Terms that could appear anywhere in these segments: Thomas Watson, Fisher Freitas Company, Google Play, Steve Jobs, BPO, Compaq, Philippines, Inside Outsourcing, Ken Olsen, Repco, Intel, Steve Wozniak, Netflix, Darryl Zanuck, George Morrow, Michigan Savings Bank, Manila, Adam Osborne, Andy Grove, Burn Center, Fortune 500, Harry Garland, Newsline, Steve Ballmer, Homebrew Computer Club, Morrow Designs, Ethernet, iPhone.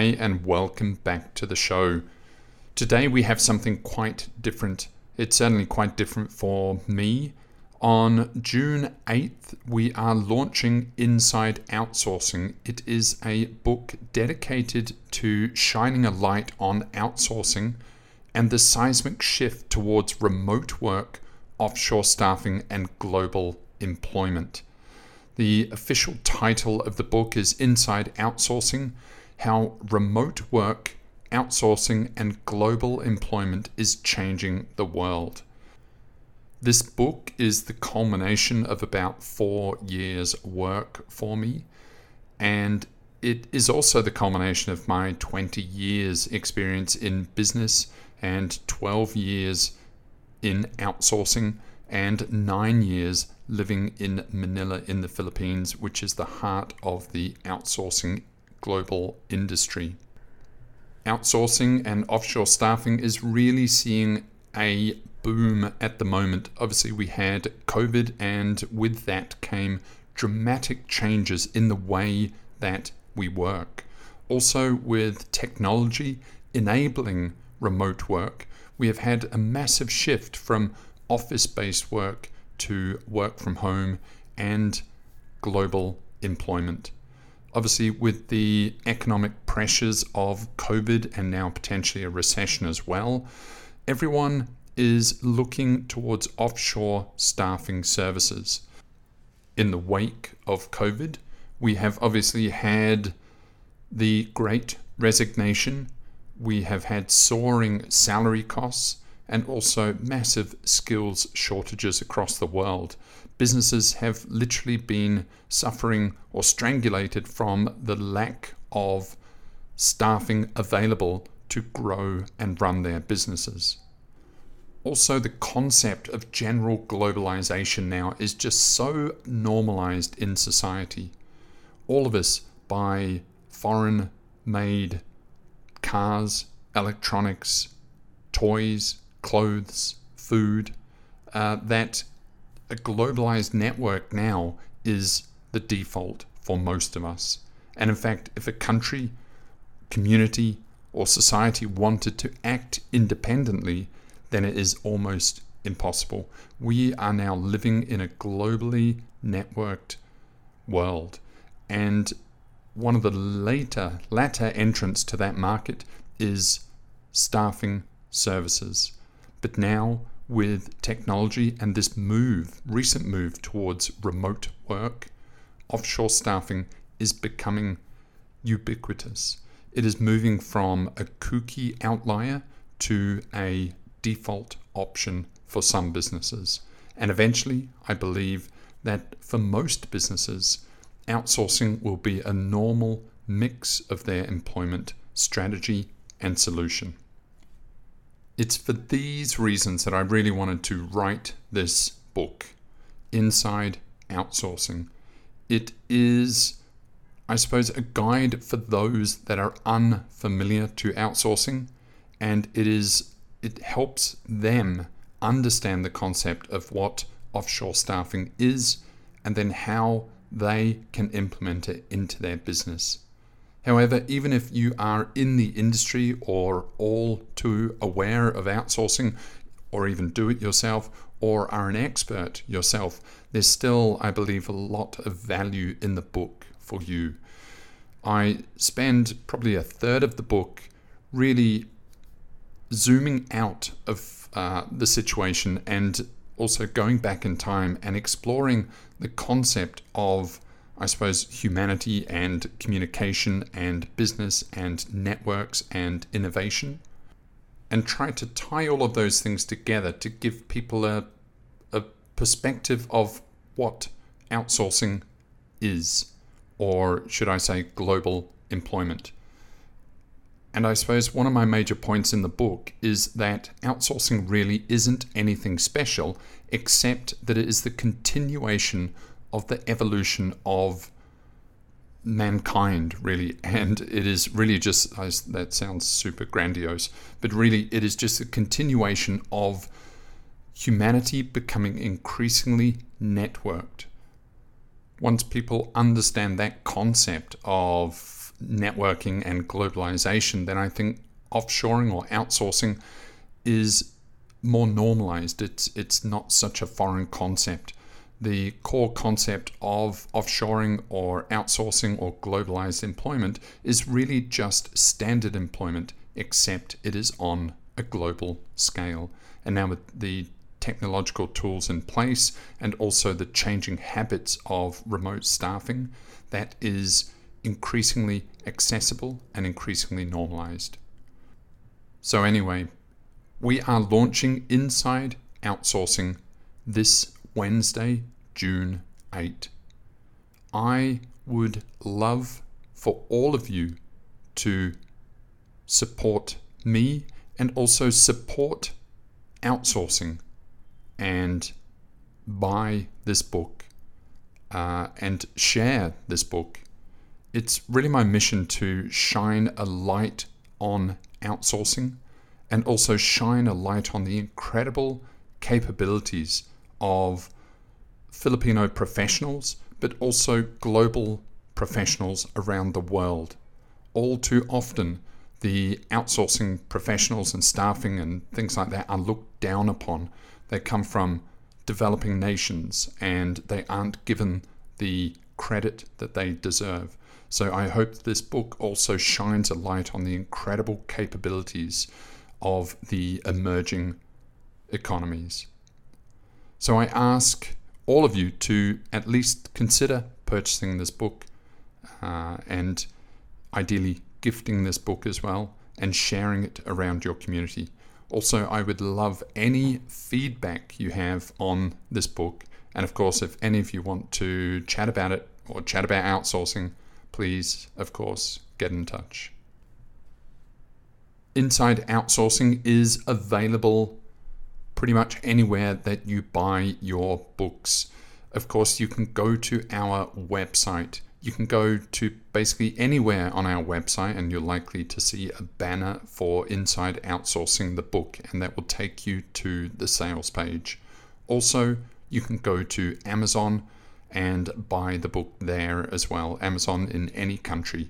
Hi and welcome back to the show. Today we have something quite different. It's certainly quite different for me. On June 8th, we are launching Inside Outsourcing. It is a book dedicated to shining a light on outsourcing and the seismic shift towards remote work, offshore staffing, and global employment. The official title of the book is Inside Outsourcing: How Remote Work, Outsourcing, and Global Employment is Changing the World. This book is the culmination of about 4 years' work for me, and it is also the culmination of my 20 years' experience in business and 12 years in outsourcing and 9 years living in Manila in the Philippines, which is the heart of the outsourcing global industry. Outsourcing and offshore staffing is really seeing a boom at the moment. Obviously, we had COVID, and with that came dramatic changes in the way that we work. Also, with technology enabling remote work, we have had a massive shift from office-based work to work from home and global employment. Obviously, with the economic pressures of COVID and now potentially a recession as well, everyone is looking towards offshore staffing services. In the wake of COVID, we have obviously had the Great Resignation, we have had soaring salary costs, and also massive skills shortages across the world. Businesses have literally been suffering or strangulated from the lack of staffing available to grow and run their businesses. Also, the concept of general globalization now is just so normalized in society. All of us buy foreign-made cars, electronics, toys, clothes, food, that a globalized network now is the default for most of us. And in fact, if a country, community, or society wanted to act independently, then it is almost impossible. We are now living in a globally networked world. And one of the latter entrants to that market is staffing services. But now, with technology and this recent move towards remote work, offshore staffing is becoming ubiquitous. It is moving from a kooky outlier to a default option for some businesses. And eventually, I believe that for most businesses, outsourcing will be a normal mix of their employment strategy and solution. It's for these reasons that I really wanted to write this book, Inside Outsourcing. It is, I suppose, a guide for those that are unfamiliar to outsourcing, and it helps them understand the concept of what offshore staffing is and then how they can implement it into their business. However, even if you are in the industry or all too aware of outsourcing, or even do it yourself, or are an expert yourself, there's still, I believe, a lot of value in the book for you. I spend probably a third of the book really zooming out of the situation and also going back in time and exploring the concept of, I suppose, humanity and communication and business and networks and innovation, and try to tie all of those things together to give people a perspective of what outsourcing is, or should I say global employment. And I suppose one of my major points in the book is that outsourcing really isn't anything special, except that it is the continuation of the evolution of mankind, really. And it is really just, that sounds super grandiose, but really it is just a continuation of humanity becoming increasingly networked. Once people understand that concept of networking and globalization, then I think offshoring or outsourcing is more normalized. It's not such a foreign concept. The core concept of offshoring or outsourcing or globalized employment is really just standard employment, except it is on a global scale. And now with the technological tools in place and also the changing habits of remote staffing, that is increasingly accessible and increasingly normalized. So anyway, we are launching Inside Outsourcing this Wednesday, June 8. I would love for all of you to support me and also support outsourcing and buy this book and share this book. It's really my mission to shine a light on outsourcing and also shine a light on the incredible capabilities of Filipino professionals, but also global professionals around the world. All too often, the outsourcing professionals and staffing and things like that are looked down upon. They come from developing nations and they aren't given the credit that they deserve. So I hope this book also shines a light on the incredible capabilities of the emerging economies. So I ask all of you to at least consider purchasing this book and ideally gifting this book as well and sharing it around your community. Also, I would love any feedback you have on this book. And of course, if any of you want to chat about it or chat about outsourcing, please, of course, get in touch. Inside Outsourcing is available pretty much anywhere that you buy your books. Of course, you can go to our website. You can go to basically anywhere on our website and you're likely to see a banner for Inside Outsourcing the book, and that will take you to the sales page. Also, you can go to Amazon and buy the book there as well. Amazon in any country.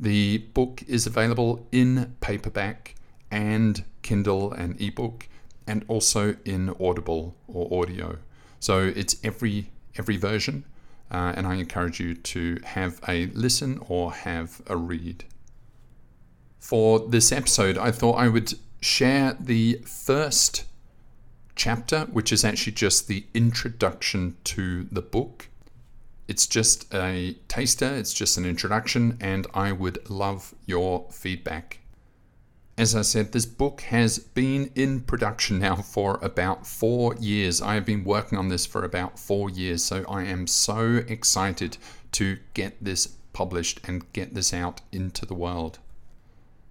The book is available in paperback and Kindle and ebook, and also in Audible or audio. So it's every version, and I encourage you to have a listen or have a read. For this episode, I thought I would share the first chapter, which is actually just the introduction to the book. It's just a taster, it's just an introduction, and I would love your feedback. As I said, this book has been in production now for about 4 years. I have been working on this for about 4 years, so I am so excited to get this published and get this out into the world.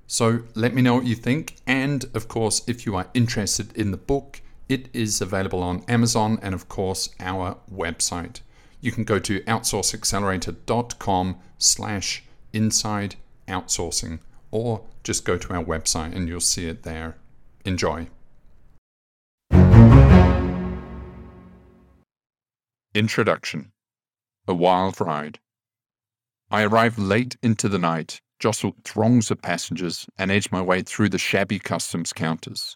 So let me know what you think, and of course, if you are interested in the book, it is available on Amazon and of course our website. You can go to outsourceaccelerator.com/insideoutsourcing. Or just go to our website and you'll see it there. Enjoy. Introduction. A wild ride. I arrived late into the night, jostled throngs of passengers, and edged my way through the shabby customs counters.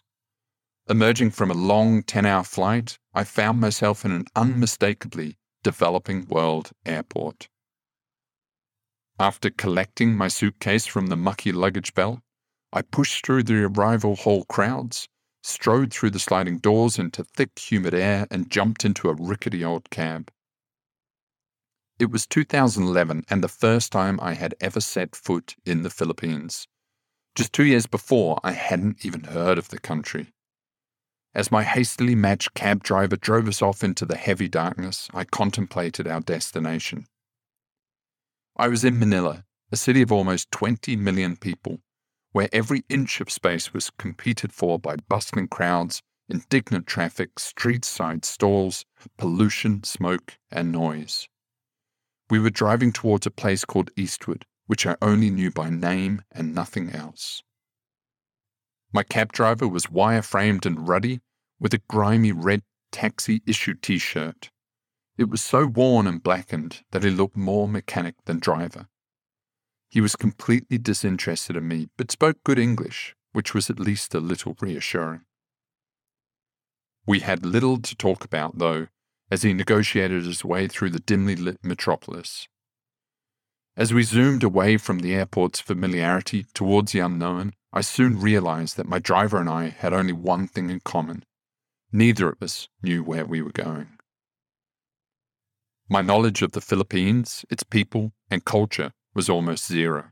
Emerging from a long 10-hour flight, I found myself in an unmistakably developing world airport. After collecting my suitcase from the mucky luggage belt, I pushed through the arrival hall crowds, strode through the sliding doors into thick, humid air, and jumped into a rickety old cab. It was 2011 and the first time I had ever set foot in the Philippines. Just 2 years before, I hadn't even heard of the country. As my hastily matched cab driver drove us off into the heavy darkness, I contemplated our destination. I was in Manila, a city of almost 20 million people, where every inch of space was competed for by bustling crowds, indignant traffic, street-side stalls, pollution, smoke, and noise. We were driving towards a place called Eastwood, which I only knew by name and nothing else. My cab driver was wire-framed and ruddy, with a grimy red taxi-issue T-shirt. It was so worn and blackened that he looked more mechanic than driver. He was completely disinterested in me, but spoke good English, which was at least a little reassuring. We had little to talk about, though, as he negotiated his way through the dimly lit metropolis. As we zoomed away from the airport's familiarity towards the unknown, I soon realized that my driver and I had only one thing in common. Neither of us knew where we were going. My knowledge of the Philippines, its people, and culture was almost zero.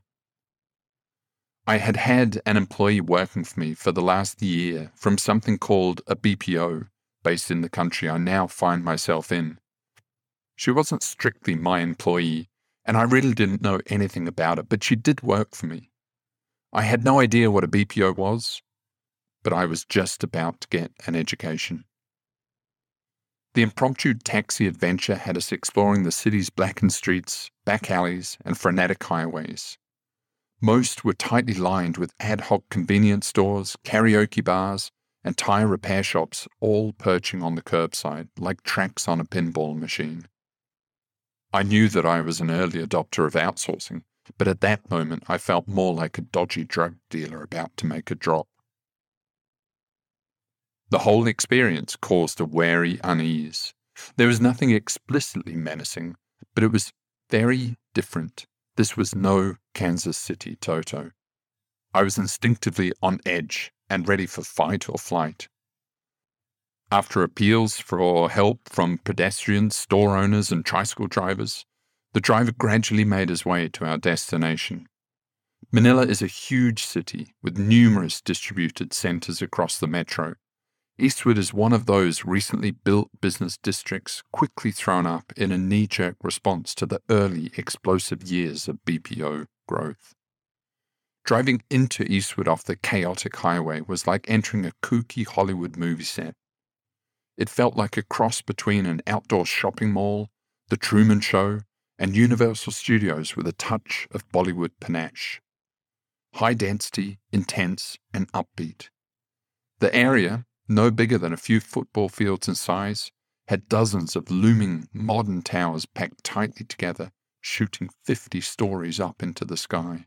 I had had an employee working for me for the last year from something called a BPO, based in the country I now find myself in. She wasn't strictly my employee, and I really didn't know anything about it, but she did work for me. I had no idea what a BPO was, but I was just about to get an education. The impromptu taxi adventure had us exploring the city's blackened streets, back alleys, and frenetic highways. Most were tightly lined with ad hoc convenience stores, karaoke bars, and tire repair shops, all perching on the curbside like tracks on a pinball machine. I knew that I was an early adopter of outsourcing, but at that moment I felt more like a dodgy drug dealer about to make a drop. The whole experience caused a wary unease. There was nothing explicitly menacing, but it was very different. This was no Kansas City Toto. I was instinctively on edge and ready for fight or flight. After appeals for help from pedestrians, store owners, and tricycle drivers, the driver gradually made his way to our destination. Manila is a huge city with numerous distributed centers across the metro. Eastwood is one of those recently built business districts quickly thrown up in a knee-jerk response to the early explosive years of BPO growth. Driving into Eastwood off the chaotic highway was like entering a kooky Hollywood movie set. It felt like a cross between an outdoor shopping mall, The Truman Show, and Universal Studios with a touch of Bollywood panache. High density, intense, and upbeat. The area, no bigger than a few football fields in size, had dozens of looming modern towers packed tightly together, shooting 50 stories up into the sky.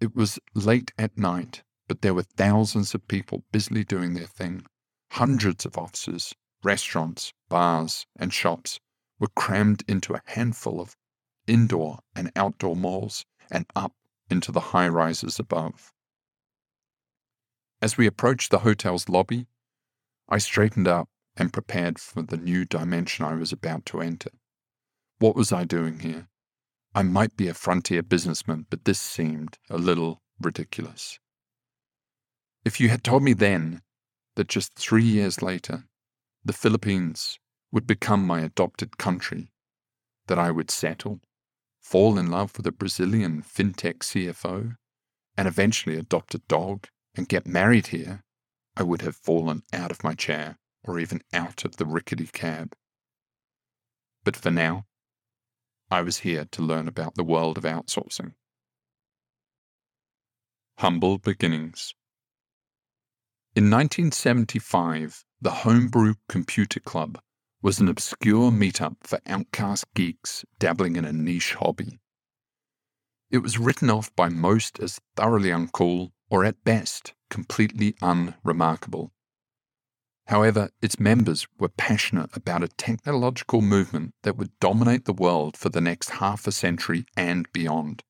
It was late at night, but there were thousands of people busily doing their thing. Hundreds of offices, restaurants, bars, and shops were crammed into a handful of indoor and outdoor malls and up into the high-rises above. As we approached the hotel's lobby, I straightened up and prepared for the new dimension I was about to enter. What was I doing here? I might be a frontier businessman, but this seemed a little ridiculous. If you had told me then that just 3 years later, the Philippines would become my adopted country, that I would settle, fall in love with a Brazilian fintech CFO, and eventually adopt a dog, and get married here, I would have fallen out of my chair or even out of the rickety cab. But for now, I was here to learn about the world of outsourcing. Humble beginnings. In 1975, the Homebrew Computer Club was an obscure meetup for outcast geeks dabbling in a niche hobby. It was written off by most as thoroughly uncool, or at best, completely unremarkable. However, its members were passionate about a technological movement that would dominate the world for the next half a century and beyond.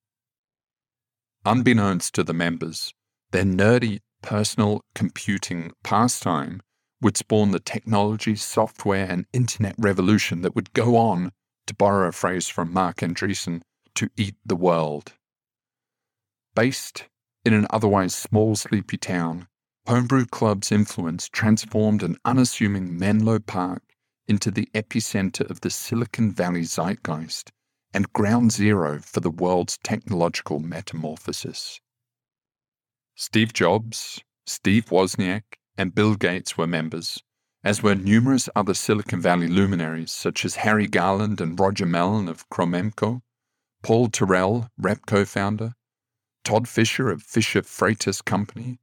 Unbeknownst to the members, their nerdy personal computing pastime would spawn the technology, software, and internet revolution that would go on, to borrow a phrase from Mark Andreessen, to eat the world. Based in an otherwise small, sleepy town, Homebrew Club's influence transformed an unassuming Menlo Park into the epicenter of the Silicon Valley zeitgeist and ground zero for the world's technological metamorphosis. Steve Jobs, Steve Wozniak, and Bill Gates were members, as were numerous other Silicon Valley luminaries such as Harry Garland and Roger Mellon of Cromemco, Paul Terrell, Repco founder, Todd Fisher of Fisher Freitas Company,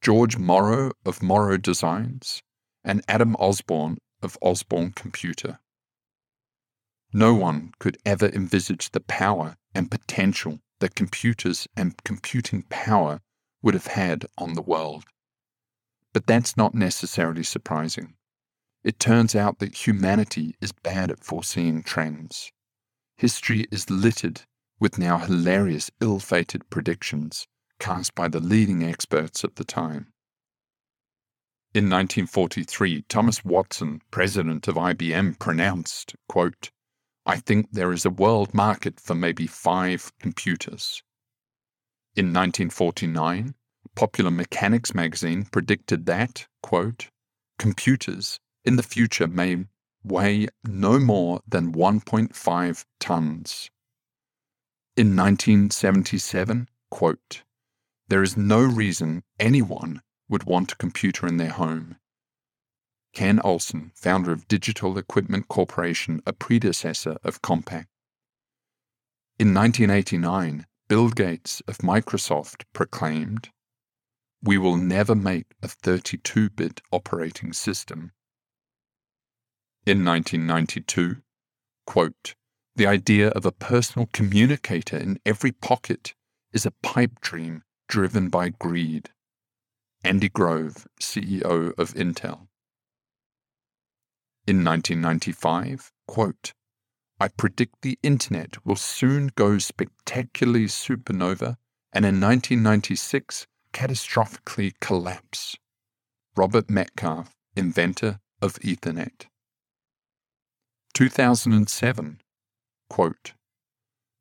George Morrow of Morrow Designs, and Adam Osborne of Osborne Computer. No one could ever envisage the power and potential that computers and computing power would have had on the world. But that's not necessarily surprising. It turns out that humanity is bad at foreseeing trends. History is littered with now hilarious, ill-fated predictions cast by the leading experts at the time. In 1943, Thomas Watson, president of IBM, pronounced, quote, "I think there is a world market for maybe 5 computers." In 1949, Popular Mechanics magazine predicted that, quote, "Computers in the future may weigh no more than 1.5 tons. In 1977, quote, "There is no reason anyone would want a computer in their home." Ken Olsen, founder of Digital Equipment Corporation, a predecessor of Compaq. In 1989, Bill Gates of Microsoft proclaimed, "We will never make a 32-bit operating system." In 1992, quote, "The idea of a personal communicator in every pocket is a pipe dream driven by greed." Andy Grove, CEO of Intel. In 1995, quote, "I predict the internet will soon go spectacularly supernova and in 1996 catastrophically collapse." Robert Metcalfe, inventor of Ethernet. 2007, quote,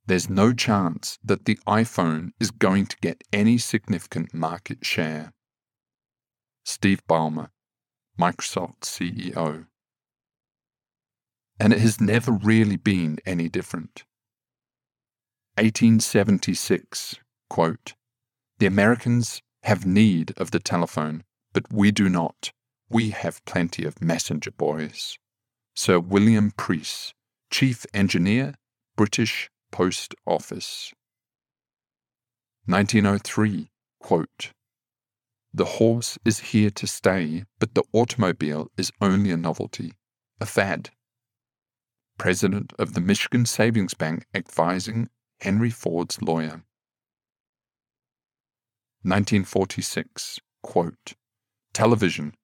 "There's no chance that the iPhone is going to get any significant market share." Steve Ballmer, Microsoft CEO. And it has never really been any different. 1876, quote, "The Americans have need of the telephone, but we do not. We have plenty of messenger boys." Sir William Preece, Chief Engineer, British Post Office. 1903, quote, "The horse is here to stay, but the automobile is only a novelty, a fad." President of the Michigan Savings Bank advising Henry Ford's lawyer. 1946, quote, "Television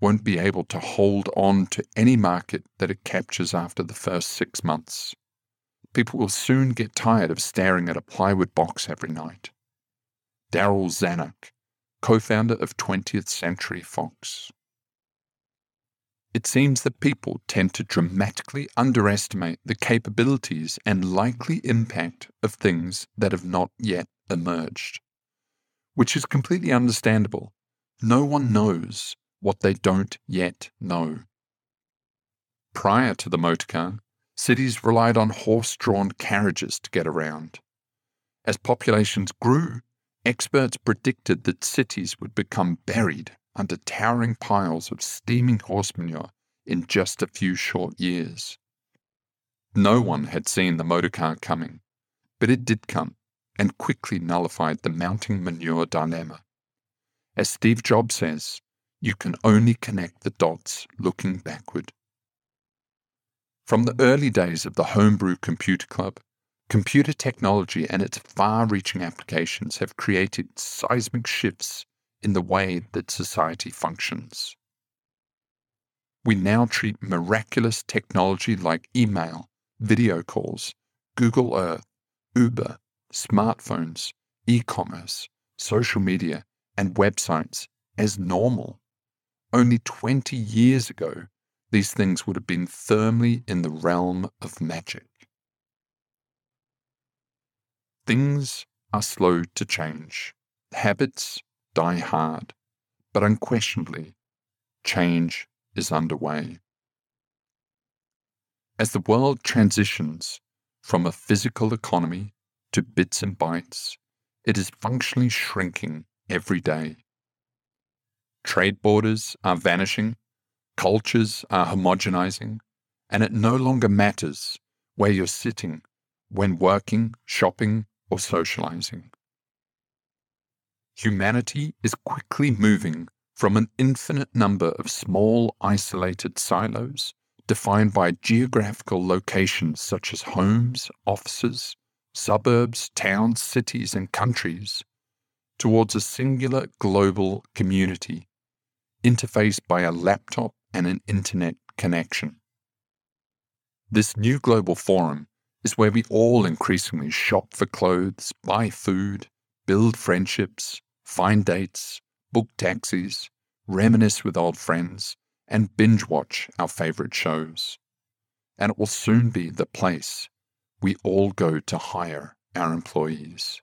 won't be able to hold on to any market that it captures after the first 6 months. People will soon get tired of staring at a plywood box every night." Darryl Zanuck, co-founder of 20th Century Fox. It seems that people tend to dramatically underestimate the capabilities and likely impact of things that have not yet emerged, which is completely understandable. No one knows what they don't yet know. Prior to the motorcar, cities relied on horse-drawn carriages to get around. As populations grew, experts predicted that cities would become buried under towering piles of steaming horse manure in just a few short years. No one had seen the motorcar coming, but it did come and quickly nullified the mounting manure dilemma. As Steve Jobs says, "You can only connect the dots looking backward." From the early days of the Homebrew Computer Club, computer technology and its far-reaching applications have created seismic shifts in the way that society functions. We now treat miraculous technology like email, video calls, Google Earth, Uber, smartphones, e-commerce, social media, and websites as normal. Only 20 years ago, these things would have been firmly in the realm of magic. Things are slow to change. Habits die hard, but unquestionably, change is underway. As the world transitions from a physical economy to bits and bytes, it is functionally shrinking every day. Trade borders are vanishing, cultures are homogenizing, and it no longer matters where you're sitting when working, shopping, or socializing. Humanity is quickly moving from an infinite number of small isolated silos defined by geographical locations such as homes, offices, suburbs, towns, cities, and countries, towards a singular global community, interfaced by a laptop and an internet connection. This new global forum is where we all increasingly shop for clothes, buy food, build friendships, find dates, book taxis, reminisce with old friends, and binge watch our favorite shows. And it will soon be the place we all go to hire our employees.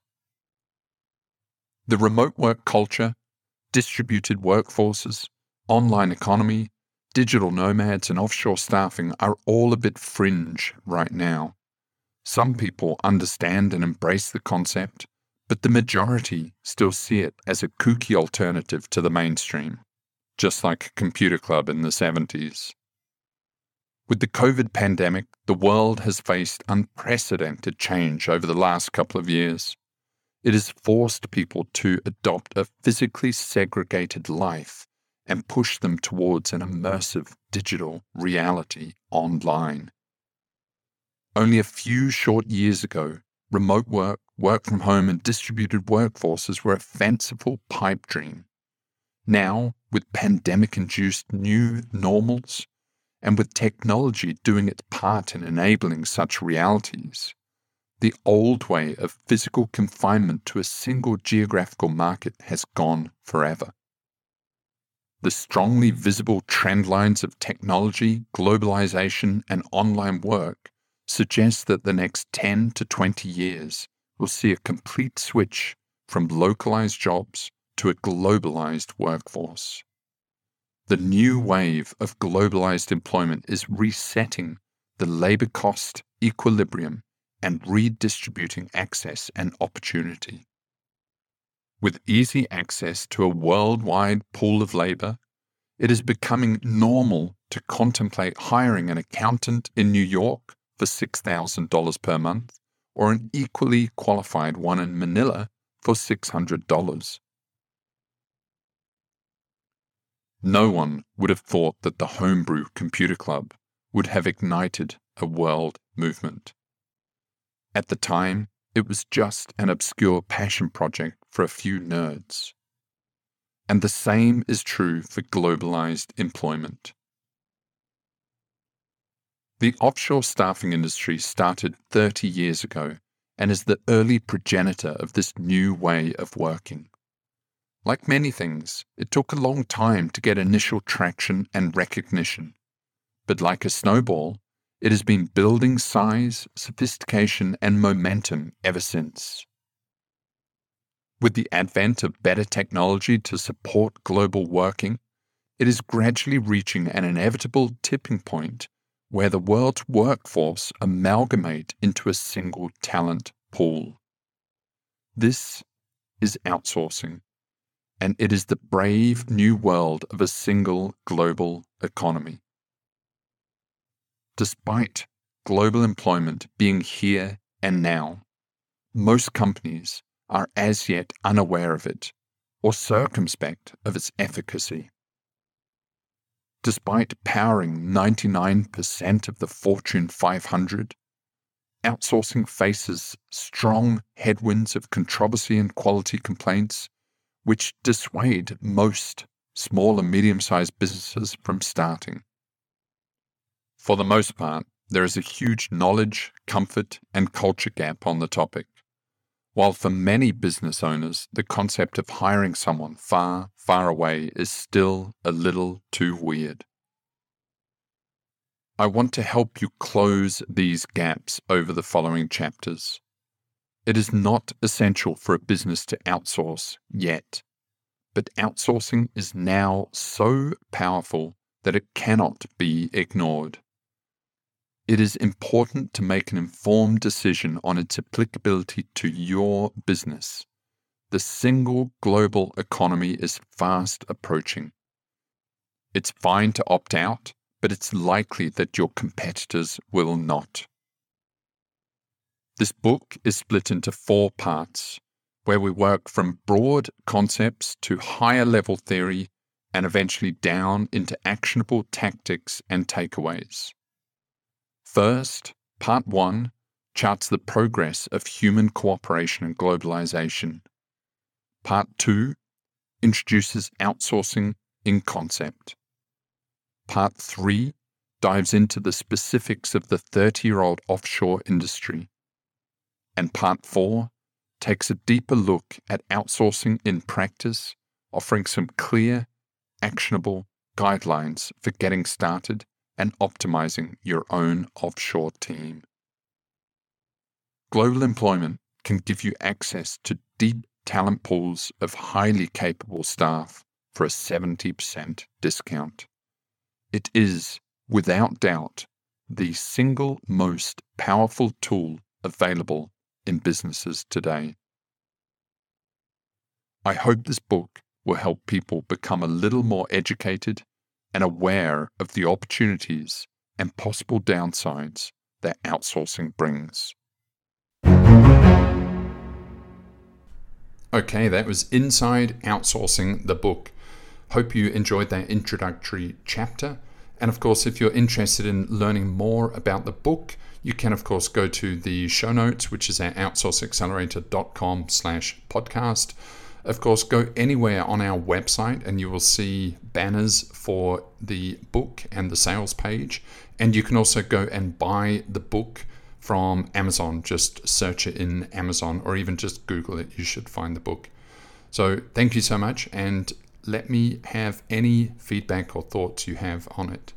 The remote work culture, distributed workforces, online economy, digital nomads, and offshore staffing are all a bit fringe right now. Some people understand and embrace the concept, but the majority still see it as a kooky alternative to the mainstream, just like a computer club in the 70s. With the COVID pandemic, the world has faced unprecedented change over the last couple of years. It has forced people to adopt a physically segregated life and push them towards an immersive digital reality online. Only a few short years ago, remote work, work from home, and distributed workforces were a fanciful pipe dream. Now, with pandemic-induced new normals, and with technology doing its part in enabling such realities, the old way of physical confinement to a single geographical market has gone forever. The strongly visible trend lines of technology, globalization, and online work suggest that the next 10 to 20 years will see a complete switch from localized jobs to a globalized workforce. The new wave of globalized employment is resetting the labor cost equilibrium and redistributing access and opportunity. With easy access to a worldwide pool of labor, it is becoming normal to contemplate hiring an accountant in New York for $6,000 per month, or an equally qualified one in Manila for $600. No one would have thought that the Homebrew Computer Club would have ignited a world movement. At the time, it was just an obscure passion project for a few nerds. And the same is true for globalized employment. The offshore staffing industry started 30 years ago and is the early progenitor of this new way of working. Like many things, it took a long time to get initial traction and recognition. But like a snowball, it has been building size, sophistication, and momentum ever since. With the advent of better technology to support global working, it is gradually reaching an inevitable tipping point where the world's workforce amalgamate into a single talent pool. This is outsourcing, and it is the brave new world of a single global economy. Despite global employment being here and now, most companies are as yet unaware of it or circumspect of its efficacy. Despite powering 99% of the Fortune 500, outsourcing faces strong headwinds of controversy and quality complaints, which dissuade most small and medium-sized businesses from starting. For the most part, there is a huge knowledge, comfort, and culture gap on the topic. While for many business owners, the concept of hiring someone far, far away is still a little too weird. I want to help you close these gaps over the following chapters. It is not essential for a business to outsource yet, but outsourcing is now so powerful that it cannot be ignored. It is important to make an informed decision on its applicability to your business. The single global economy is fast approaching. It's fine to opt out, but it's likely that your competitors will not. This book is split into 4 parts, where we work from broad concepts to higher level theory and eventually down into actionable tactics and takeaways. First, Part 1 charts the progress of human cooperation and globalization. Part 2 introduces outsourcing in concept. Part 3 dives into the specifics of the 30-year-old offshore industry. And Part 4 takes a deeper look at outsourcing in practice, offering some clear, actionable guidelines for getting started and optimizing your own offshore team. Global employment can give you access to deep talent pools of highly capable staff for a 70% discount. It is, without doubt, the single most powerful tool available in businesses today. I hope this book will help people become a little more educated and aware of the opportunities and possible downsides that outsourcing brings. Okay, that was Inside Outsourcing, the book. Hope you enjoyed that introductory chapter. And of course, if you're interested in learning more about the book, you can, of course, go to the show notes, which is at outsourceaccelerator.com/podcast. Of course, go anywhere on our website and you will see banners for the book and the sales page. And you can also go and buy the book from Amazon. Just search it in Amazon or even just Google it. You should find the book. So thank you so much. And let me have any feedback or thoughts you have on it.